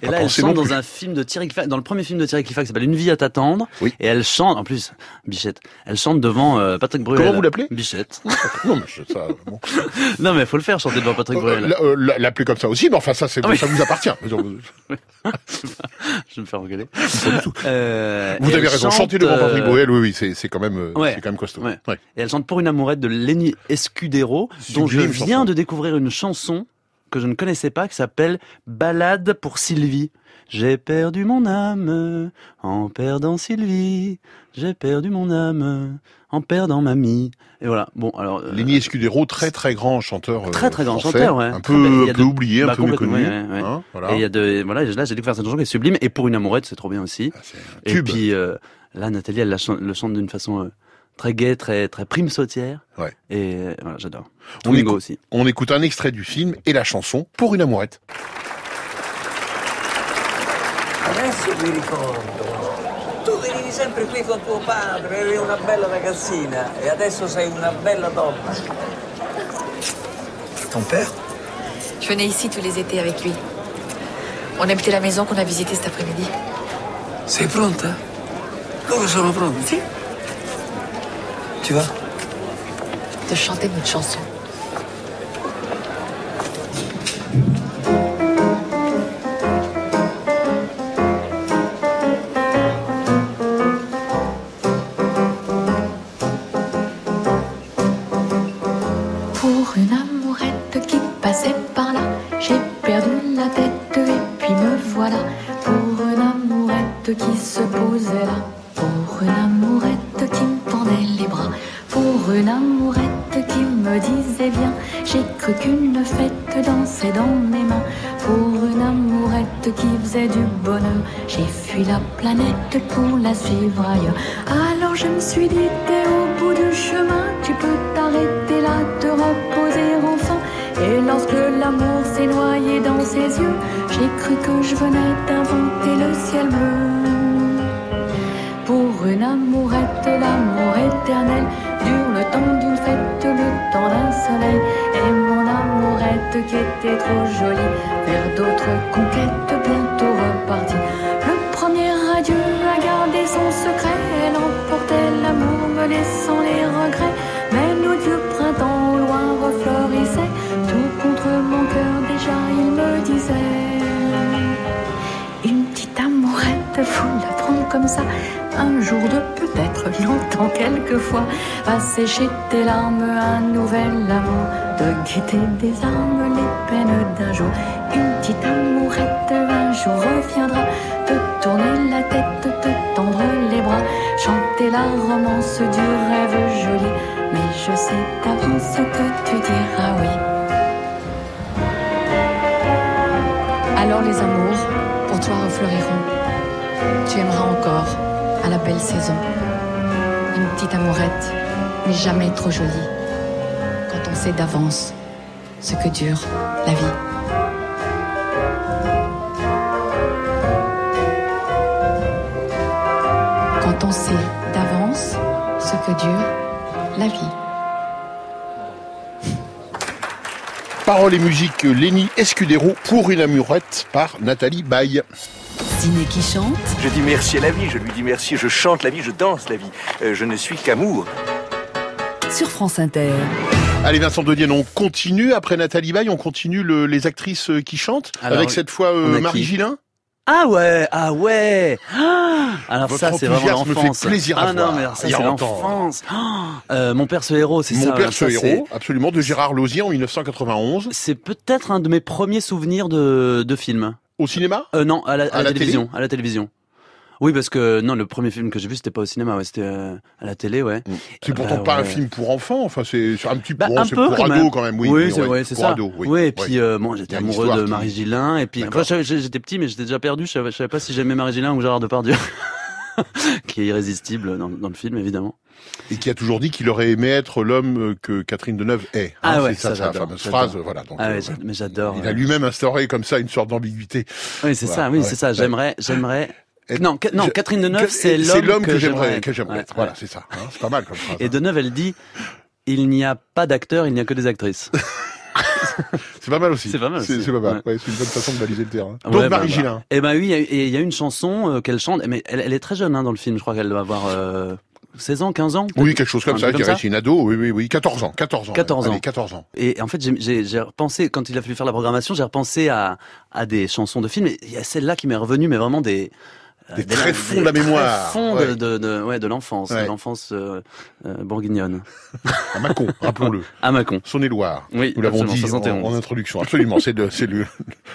Et là, elle chante dans un film de Thierry Kiffak, dans le premier film de Thierry Kiffak qui s'appelle Une vie à t'attendre. Oui. Et elle chante, en plus, Bichette, elle chante devant euh, Patrick Bruel. Comment vous l'appelez ? Bichette. Non, mais je, ça, bon. Non, mais faut le faire, chanter devant Patrick Bruel. Euh, l'appeler comme ça aussi, mais enfin, ça, c'est, ah, oui. Ça vous appartient. Je vais me faire engueuler. Euh, vous avez raison, chante, chanter devant Patrick Bruel, oui, oui, c'est, c'est quand même, ouais, c'est quand même costaud. Ouais. Ouais. Et elle chante Pour une amourette de Leny Escudero, dont je viens de de découvrir une chanson que je ne connaissais pas qui s'appelle Ballade pour Sylvie. J'ai perdu mon âme en perdant Sylvie. J'ai perdu mon âme en perdant mamie. Et voilà. Bon, alors. Euh, Leny Escudero, très très grand chanteur. Euh, très très grand français, chanteur, ouais. Un peu, un peu de... oublié, bah, un peu méconnu. Ouais, ouais. Hein, voilà. Et il y a de, voilà, là j'ai découvert cette chanson qui est sublime. Et Pour une amourette, c'est trop bien aussi. Ah, et tube. Puis euh, là, Nathalie, elle la chante, le chante d'une façon. Euh, Très gai, très, très prime sautière. Ouais. Et voilà, j'adore. On écoute, aussi. on écoute un extrait du film et la chanson Pour une amourette. Adesso vi ricordo. Tu venivi sempre qui con tuo padre, eri una bella ragazzina e adesso sei una bella donna. Ton père ? Je venais ici tous les étés avec lui. On habitait la maison qu'on a visitée cet après-midi. Sei pronta? Loro sono pronti? Tu vas te chanter notre chanson. Pour une amourette qui passait par là, j'ai perdu la tête et puis me voilà. Pour une amourette qui se posait là, pour une amourette qui me pendait les bras, pour une amourette qui me disait viens, j'ai cru qu'une fête dansait dans mes mains, pour une amourette qui faisait du bonheur, j'ai fui la planète pour la suivre ailleurs. Alors je me suis dit t'es au bout du chemin, tu peux t'arrêter là, te reposer enfin. Et lorsque l'amour s'est noyé dans ses yeux, j'ai cru que je venais d'inventer le ciel bleu. Pour une amourette, l'amour éternel dure le temps d'une fête, le temps d'un soleil. Et mon amourette qui était trop jolie, vers d'autres conquêtes bientôt repartie. Le premier adieu a gardé son secret, elle emportait l'amour me laissant les regrets. Mais nos vieux printemps au loin refleurissaient, tout contre mon cœur déjà il me disait. Une petite amourette, faut la prendre comme ça. Un jour de peut-être, longtemps, quelquefois, va sécher tes larmes, un nouvel amour, de guetter des armes, les peines d'un jour. Une petite amourette, un jour reviendra, te tourner la tête, te tendre les bras, chanter la romance du rêve joli. Mais je sais d'avance que tu diras oui. Alors les amours, pour toi refleuriront, tu aimeras encore. À la belle saison, une petite amourette n'est jamais trop jolie quand on sait d'avance ce que dure la vie. Quand on sait d'avance ce que dure la vie. Paroles et musique, Leny Escudero, Pour une amourette par Nathalie Baye. Ciné qui chante. Je dis merci à la vie, je lui dis merci, je chante la vie, je danse la vie. Euh, je ne suis qu'amour. Sur France Inter. Allez Vincent Dedienne, on continue. Après Nathalie Baye, on continue le, les actrices qui chantent. Alors, avec cette fois euh, Marie Gillain. Ah ouais, ah ouais. Ah, alors votre ça c'est vraiment l'enfance. Me fait plaisir à ah voir. Non mais alors ça c'est l'enfance. Oh, euh, Mon père ce héros, c'est Mon ça. Mon père ce héros, c'est... absolument, de Gérard Lauzier en mille neuf cent quatre-vingt-onze. C'est peut-être un de mes premiers souvenirs de de film. Au cinéma ? euh, Non, à la, à à la, la télévision. À la télévision. Oui, parce que non, le premier film que j'ai vu, c'était pas au cinéma, ouais, c'était euh, à la télé, ouais. C'est pourtant bah, pas ouais. un film pour enfants, enfin c'est un petit bah, bon, un c'est peu, pour ados quand même, oui. Oui, c'est, ouais, ouais, c'est pour ça. Ados, oui. Oui, et puis ouais. euh, bon, j'étais amoureux de Marie qui... Gillain, et puis enfin, j'étais petit, mais j'étais déjà perdu, je savais, je savais pas si j'aimais Marie Gillain ou Gérard Depardieu, qui est irrésistible dans, dans le film, évidemment. Et qui a toujours dit qu'il aurait aimé être l'homme que Catherine Deneuve est. Ah hein, ouais, c'est ça, ça la fameuse j'adore. phrase. Voilà. Donc, ah ouais, euh, mais j'adore. Il ouais. a lui-même instauré comme ça une sorte d'ambiguïté. Oui, c'est voilà, ça. Oui, ouais, c'est ça. J'aimerais, j'aimerais Elle... Non, non, Catherine Deneuve, c'est l'homme, c'est l'homme que, que j'aimerais, que j'aimerais être. Ouais, voilà, ouais. C'est ça. Hein, c'est pas mal comme phrase. Et Deneuve, elle dit, il n'y a pas d'acteurs, il n'y a que des actrices. C'est pas mal aussi. C'est pas mal. C'est, aussi. c'est pas mal. Ouais. Ouais, c'est une bonne façon de baliser le terrain. Ouais, donc bah, Marie Gillain. Bah. Eh ben oui, il y, y a une chanson euh, qu'elle chante, mais elle, elle est très jeune hein, dans le film. Je crois qu'elle doit avoir euh, seize ans, quinze ans. Oui, quelque chose comme enfin, ça. Je dirais c'est une ado. Oui, oui, oui. quatorze ans. quatorze ans. quatorze ans. Allez, quatorze ans. Et en fait, j'ai, j'ai, j'ai repensé quand il a fallu faire la programmation, j'ai repensé à, à des chansons de films. Et il y a celle-là qui m'est revenue, mais vraiment des. Des, des très fonds de la mémoire. Des fonds ouais. de, de, de, ouais, de l'enfance, ouais. de l'enfance euh, euh, bourguignonne. À Mâcon, rappelons-le. À Mâcon. Saône-et-Loire. Oui, nous l'avons dit en, en introduction. Absolument, c'est, de, c'est le,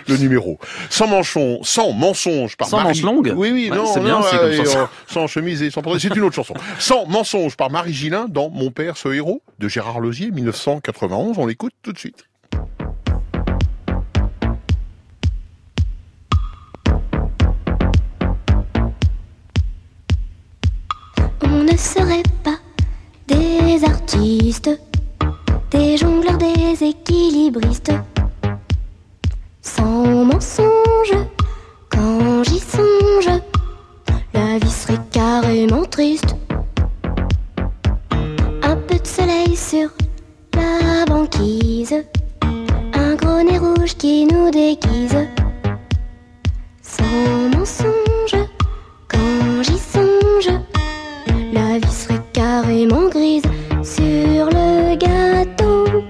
le numéro. Sans manchon, sans mensonge par sans Marie... Sans manche longue. Oui, oui, ouais, non, c'est non, bien non aussi, comme chanson. Euh, sans chemise et sans... C'est une autre chanson. Sans mensonge par Marie Gillain dans Mon père ce héros de Gérard Lauzier, dix-neuf cent quatre-vingt-onze. On l'écoute tout de suite. Ne seraient pas des artistes, des jongleurs, des équilibristes. Sans mensonge, quand j'y songe, la vie serait carrément triste. Un peu de soleil sur la banquise, un gros nez rouge qui nous déguise. Sans mensonge, quand j'y songe, la vie serait carrément grise sur le gâteau.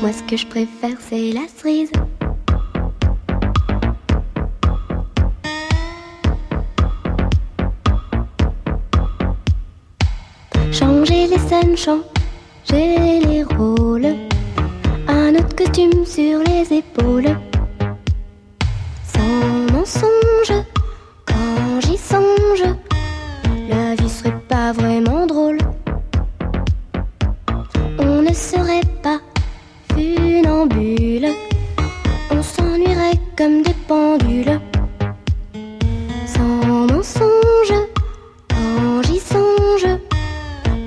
Moi ce que je préfère c'est la cerise. Changer les scènes, changer les rôles, un autre costume sur les épaules. Sans mensonge, quand j'y songe, la vie serait pas vraiment drôle. On ne serait pas funambule, on s'ennuierait comme des pendules. Sans mensonge, quand j'y songe,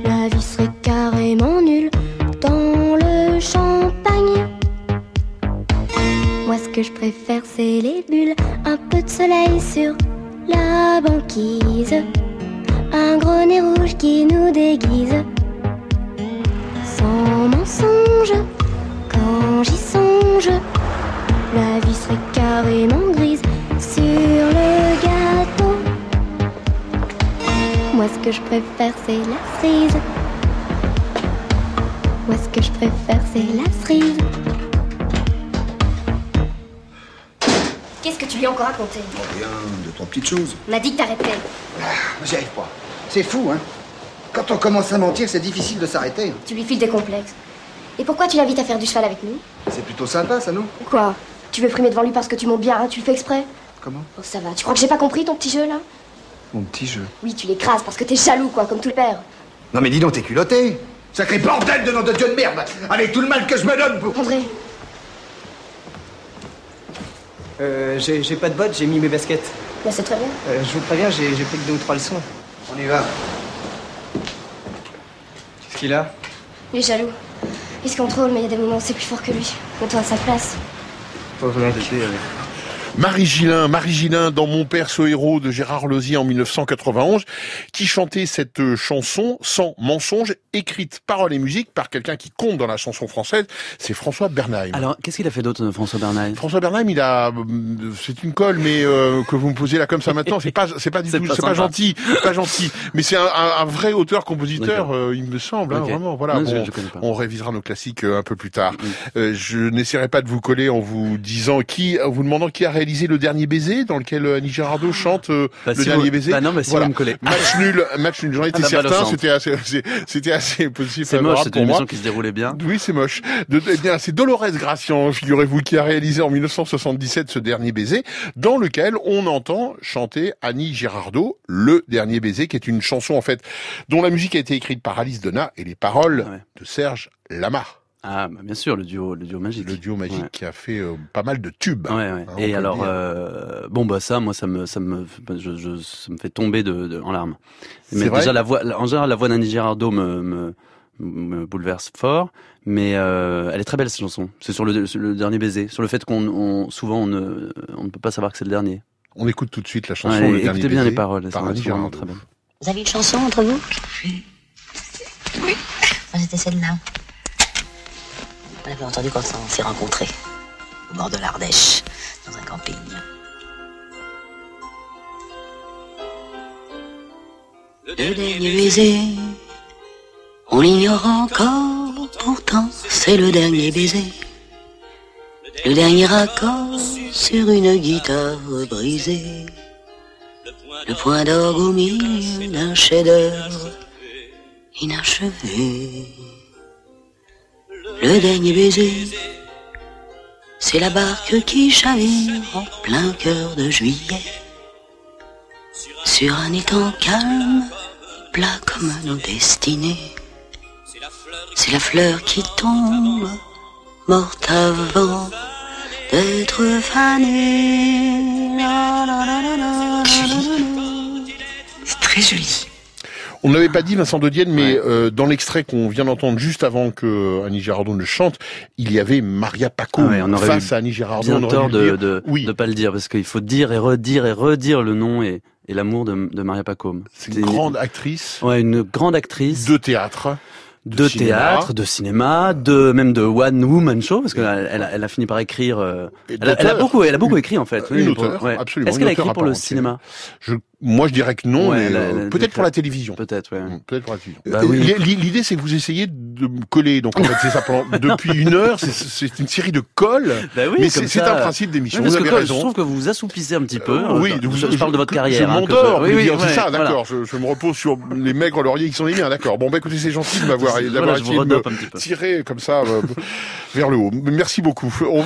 la vie serait carrément nulle dans le champagne. Moi ce que je préfère c'est les bulles, un peu de soleil sur la banquise, un gros nez rouge qui nous déguise. Sans mensonge, quand j'y songe, la vie serait carrément grise sur le gâteau. Moi ce que je préfère c'est la cerise. Moi ce que je préfère c'est la cerise. Qu'est-ce que tu lui as encore raconté? Rien, deux, trois petites choses. On a dit que t'arrêtais. Ah, j'y arrive pas. C'est fou, hein. Quand on commence à mentir, c'est difficile de s'arrêter. Tu lui files des complexes. Et pourquoi tu l'invites à faire du cheval avec nous? C'est plutôt sympa, ça, non? Quoi? Tu veux frimer devant lui parce que tu montes bien, hein? Tu le fais exprès? Comment? Oh, ça va. Tu crois que j'ai pas compris ton petit jeu, là? Mon petit jeu? Oui, tu l'écrases parce que t'es jaloux, quoi, comme tout le père. Non, mais dis donc, t'es culotté. Sacré bordel de nom de Dieu de merde, avec tout le mal que je me donne pour... André. Euh, j'ai, j'ai pas de bottes, j'ai mis mes baskets. Là, c'est très bien. Euh, je vous préviens, j'ai, j'ai pris que deux ou trois leçons. On y va. Qu'est-ce qu'il a? Il est jaloux. Il se contrôle, mais il y a des moments où c'est plus fort que lui. Mets-toi à sa place. Pas vous inquiéter. Marie Gillain, Marie Gillain dans Mon père ce héros de Gérard Lauzier en dix-neuf cent quatre-vingt-onze, qui chantait cette chanson Sans mensonge, écrite paroles et musique par quelqu'un qui compte dans la chanson française, c'est François Bernheim. Alors, qu'est-ce qu'il a fait d'autre, François Bernheim? François Bernheim, il a, c'est une colle, mais euh, que vous me posez là comme ça maintenant, c'est pas, c'est pas du c'est tout, pas c'est pas gentil, pas gentil, mais c'est un, un, un vrai auteur-compositeur, euh, il me semble, hein, okay. Vraiment. Voilà, non, bon, on révisera nos classiques un peu plus tard. Oui. Euh, je n'essaierai pas de vous coller en vous disant qui, en vous demandant qui a réalisé Le Dernier Baiser, dans lequel Annie Girardot chante euh, bah, Le si Dernier vous... Baiser. Bah non, mais si voilà. Vous me collez. Match nul, match nul. J'en étais ah, certain, c'était assez, c'était assez positif. C'est moche, c'était une émission qui se déroulait bien. Oui, c'est moche. De, eh bien, c'est Dolores Gracian, figurez-vous, qui a réalisé en dix-neuf cent soixante-dix-sept Ce Dernier Baiser, dans lequel on entend chanter Annie Girardot Le Dernier Baiser, qui est une chanson, en fait, dont la musique a été écrite par Alice Donat et les paroles ouais. de Serge Lamarre. Ah, bah bien sûr, le duo, le duo magique. Le duo magique ouais. qui a fait euh, pas mal de tubes. Ouais, ouais. Hein, et alors, euh, bon, bah, ça, moi, ça me, ça me, je, je, ça me fait tomber de, de, en larmes. C'est mais vrai déjà, la voix, en général, la voix d'Annie Girardot me, me, me bouleverse fort. Mais euh, elle est très belle, cette chanson. C'est sur le, sur le dernier baiser. Sur le fait qu'on, on, souvent, on ne, on ne peut pas savoir que c'est le dernier. On écoute tout de suite la chanson ouais, Le Dernier Baiser. Écoutez bien les paroles, c'est vraiment très bien. Vous avez une chanson entre vous ? Oui. Oui. Moi, c'était celle-là. On l'avait entendue quand on s'est rencontrés, au bord de l'Ardèche, dans un camping. Le dernier baiser, on l'ignore encore, pourtant c'est le dernier baiser. Le dernier accord sur une guitare brisée. Le point d'orgue au milieu d'un chef-d'œuvre inachevé. Le dernier baiser, c'est la barque qui chavire en plein cœur de juillet. Sur un étang calme, plat comme nos destinées. C'est la fleur qui tombe, morte avant d'être fanée. La, la, la, la, la, c'est très joli. On ne l'avait pas dit, Vincent Dedienne, mais ouais. euh, dans l'extrait qu'on vient d'entendre juste avant que Annie Girardot ne chante, il y avait Maria Pacôme ah ouais, face à Annie Girardot. On aurait tort de ne de, oui. de pas le dire, parce qu'il faut dire et redire et redire le nom et, et l'amour de, de Maria Pacôme. C'est une, une grande actrice. Ouais, une grande actrice. De théâtre. De, de théâtre, de cinéma, de même de one woman show parce que elle, elle, elle a fini par écrire. Euh, elle, a, elle a beaucoup, elle a beaucoup écrit en fait. Une oui, auteure, pour, ouais. absolument. Est-ce qu'elle a écrit pour le cinéma ? Je, moi, je dirais que non, ouais, mais euh, peut-être pour la télévision. Peut-être, ouais. Peut-être pour la télévision. Bah, oui. L'idée, c'est que vous essayez de me coller. Donc en fait, c'est ça pendant depuis une heure. C'est, c'est une série de cols. Bah oui, mais c'est, ça... c'est un principe d'émission. Oui, vous avez raison. Je trouve que vous vous assoupissez un petit peu. Euh, oui, vous, je, je parle de votre carrière. Je m'endors. Oui, c'est ça. D'accord. Je me repose sur les maigres lauriers qui sont les miens. D'accord. Bon, bah écoutez, c'est gentil de m'avoir. Et d'avoir voilà, tiré comme ça vers le haut. Merci beaucoup. On, on,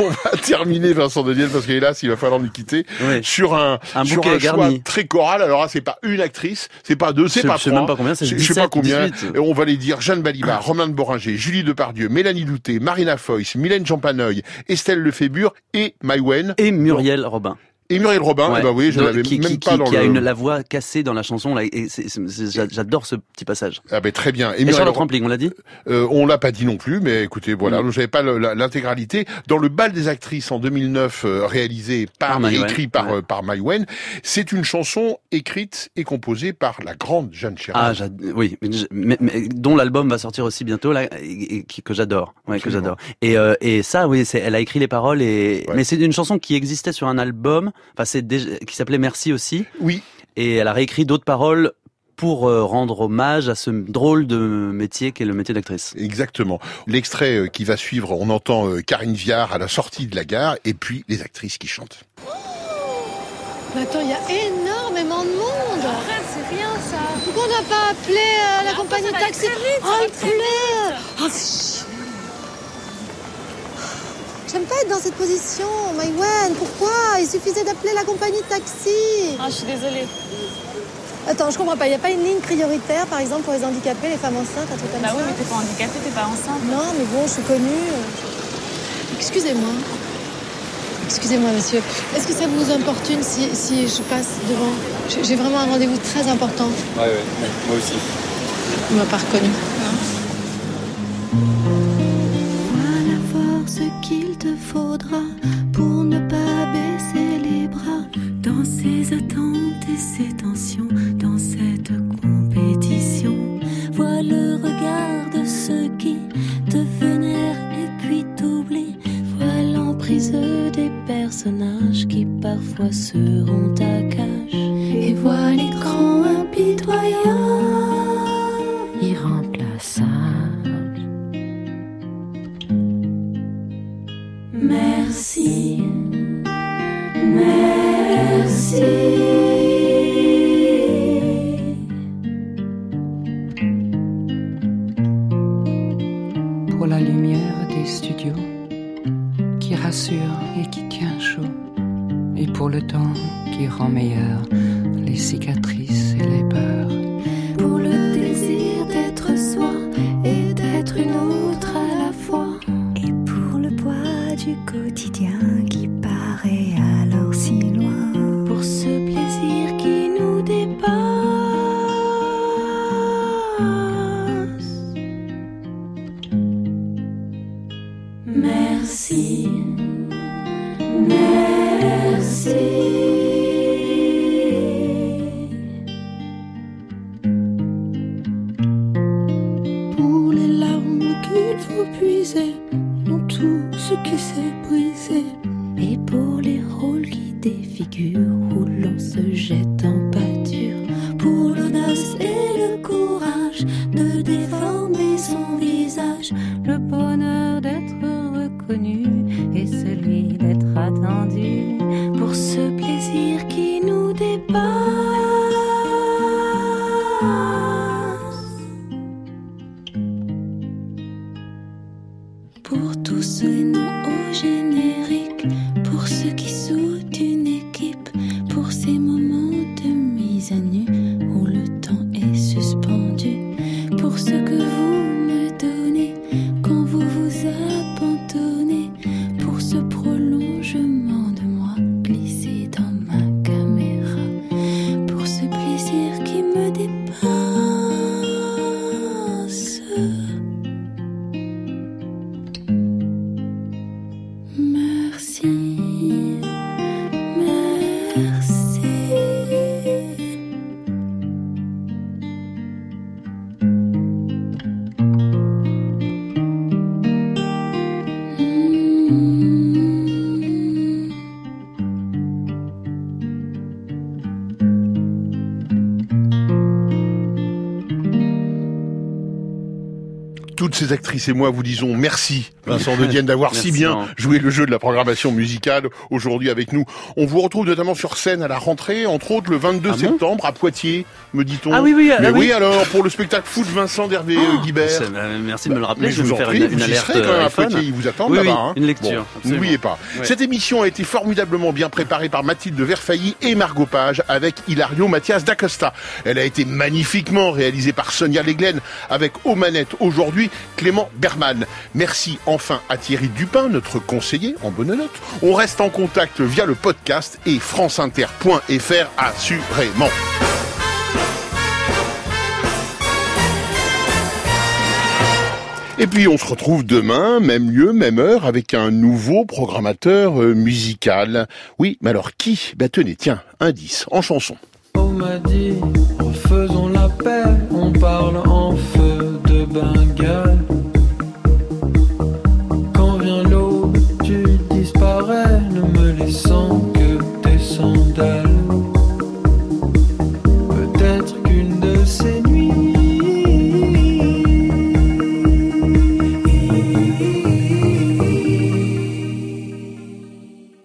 on va terminer, Vincent Dedienne, parce qu'hélas, il va falloir nous quitter oui. sur un, un sur un choix garni. Très choral. Alors là, c'est pas une actrice, c'est pas deux, c'est je, pas je trois. Je sais même pas combien, c'est je dix-sept, sais pas combien. dix-huit. Et on va les dire Jeanne Balibar, Romain de Borringer, Julie Depardieu, Mélanie Loutet, Marina Foïs, Mylène Jean-Panoï, Estelle Lefébure et Maïwen. Et Muriel Robin. Et Muriel Robin, ouais. bah oui, je l'avais qui, même qui, pas qui, dans qui le... a une la voix cassée dans la chanson là, et c'est, c'est, c'est, j'adore ce petit passage. Ah ben bah, très bien. Et, et Charlotte Rampling, on l'a dit euh, on l'a pas dit non plus, mais écoutez, voilà, mm. j'avais pas l'intégralité dans le bal des actrices en deux mille neuf euh, réalisé par, par et écrit par ouais. euh, par Maïwen. C'est une chanson écrite et composée par la grande Jeanne Chéral. Ah j'ad... oui, mais, mais, dont l'album va sortir aussi bientôt là, et, et, que j'adore, ouais, que j'adore. Et euh, et ça, oui, c'est, elle a écrit les paroles et ouais. mais c'est une chanson qui existait sur un album. Enfin, c'est déjà, qui s'appelait Merci aussi. Oui. Et elle a réécrit d'autres paroles pour rendre hommage à ce drôle de métier qu'est le métier d'actrice. Exactement. L'extrait qui va suivre, on entend Karine Viard à la sortie de la gare et puis les actrices qui chantent. Oh mais attends, il y a énormément de monde. Arrête, c'est rien ça. Pourquoi on n'a pas appelé euh, la ah, compagnie de taxi ? Oh, il pleut. Oh, c'est... J'aime pas être dans cette position, Maïwen, pourquoi ? Il suffisait d'appeler la compagnie de taxi. Ah, je suis désolée. Attends, je comprends pas, il n'y a pas une ligne prioritaire, par exemple, pour les handicapés, les femmes enceintes, un truc comme bah ça ? Bah oui, mais t'es pas handicapée, t'es pas enceinte. Non, mais bon, je suis connue. Excusez-moi. Excusez-moi, monsieur. Est-ce que ça vous importune si, si je passe devant ? J'ai, j'ai vraiment un rendez-vous très important. Ouais, ouais, ouais. Moi aussi. Il m'a pas reconnue. Ce qu'il te faudra pour ne pas baisser les bras dans ces attentes et ces tensions, dans cette compétition. Vois le regard de ceux qui te vénèrent et puis t'oublient. Vois l'emprise des personnages qui parfois seront ta cage. Et vois l'écran impitoyable, irremplaçable. Merci, merci. Pour la lumière des studios qui rassure et qui tient chaud, et pour le temps qui rend meilleur les cicatrices et les peurs. Pour le désir d'être soi et d'être une autre à la fois. Du quotidien qui paraît alors si loin. Pour ce plaisir qui nous dépasse. Merci, merci. puiser dans tout ce qui s'est brisé. Et pour les rôles qui défigurent, où l'on se jette en pâture, pour l'audace et le courage de déformer son visage, le bonheur d'être reconnu et celui d'être attendu, pour ce plaisir qui nous dépasse, pour tous ceux non au générique, pour ceux qui sautent une équipe, pour ces moments de mise à nu où le temps est suspendu, pour ce que vous me donnez quand vous vous abandonnez, pour ce prolongement de moi glissé dans ma caméra, pour ce plaisir qui me dépasse. Merci. Toutes ces actrices et moi vous disons merci, Vincent Dedienne, d'avoir merci, si bien joué le jeu de la programmation musicale aujourd'hui avec nous. On vous retrouve notamment sur scène à la rentrée, entre autres le vingt-deux ah septembre bon à Poitiers, me dit-on. Ah oui, oui. Mais ah oui, oui, alors, pour le spectacle foot Vincent d'Hervé oh, Guibert. Merci de me le rappeler, bah, je vais vous, vous faire prie, une, une alerte quand même à Poitiers, ils vous attendent oui, là-bas. Oui, hein. Une lecture, bon, n'oubliez pas. Oui. Cette émission a été formidablement bien préparée par Mathilde Verfailly et Margot Page avec Hilario Mathias d'Acosta. Elle a été magnifiquement réalisée par Sonia Leglen avec aux manettes aujourd'hui Clément Berman. Merci enfin à Thierry Dupin, notre conseiller en bonne note. On reste en contact via le podcast et franceinter point f r assurément. Et puis on se retrouve demain, même lieu, même heure, avec un nouveau programmateur musical. Oui, mais alors qui ? Ben tenez, tiens, indice, en chanson. On m'a dit, refaisons la paix, on parle en feu de Bengale.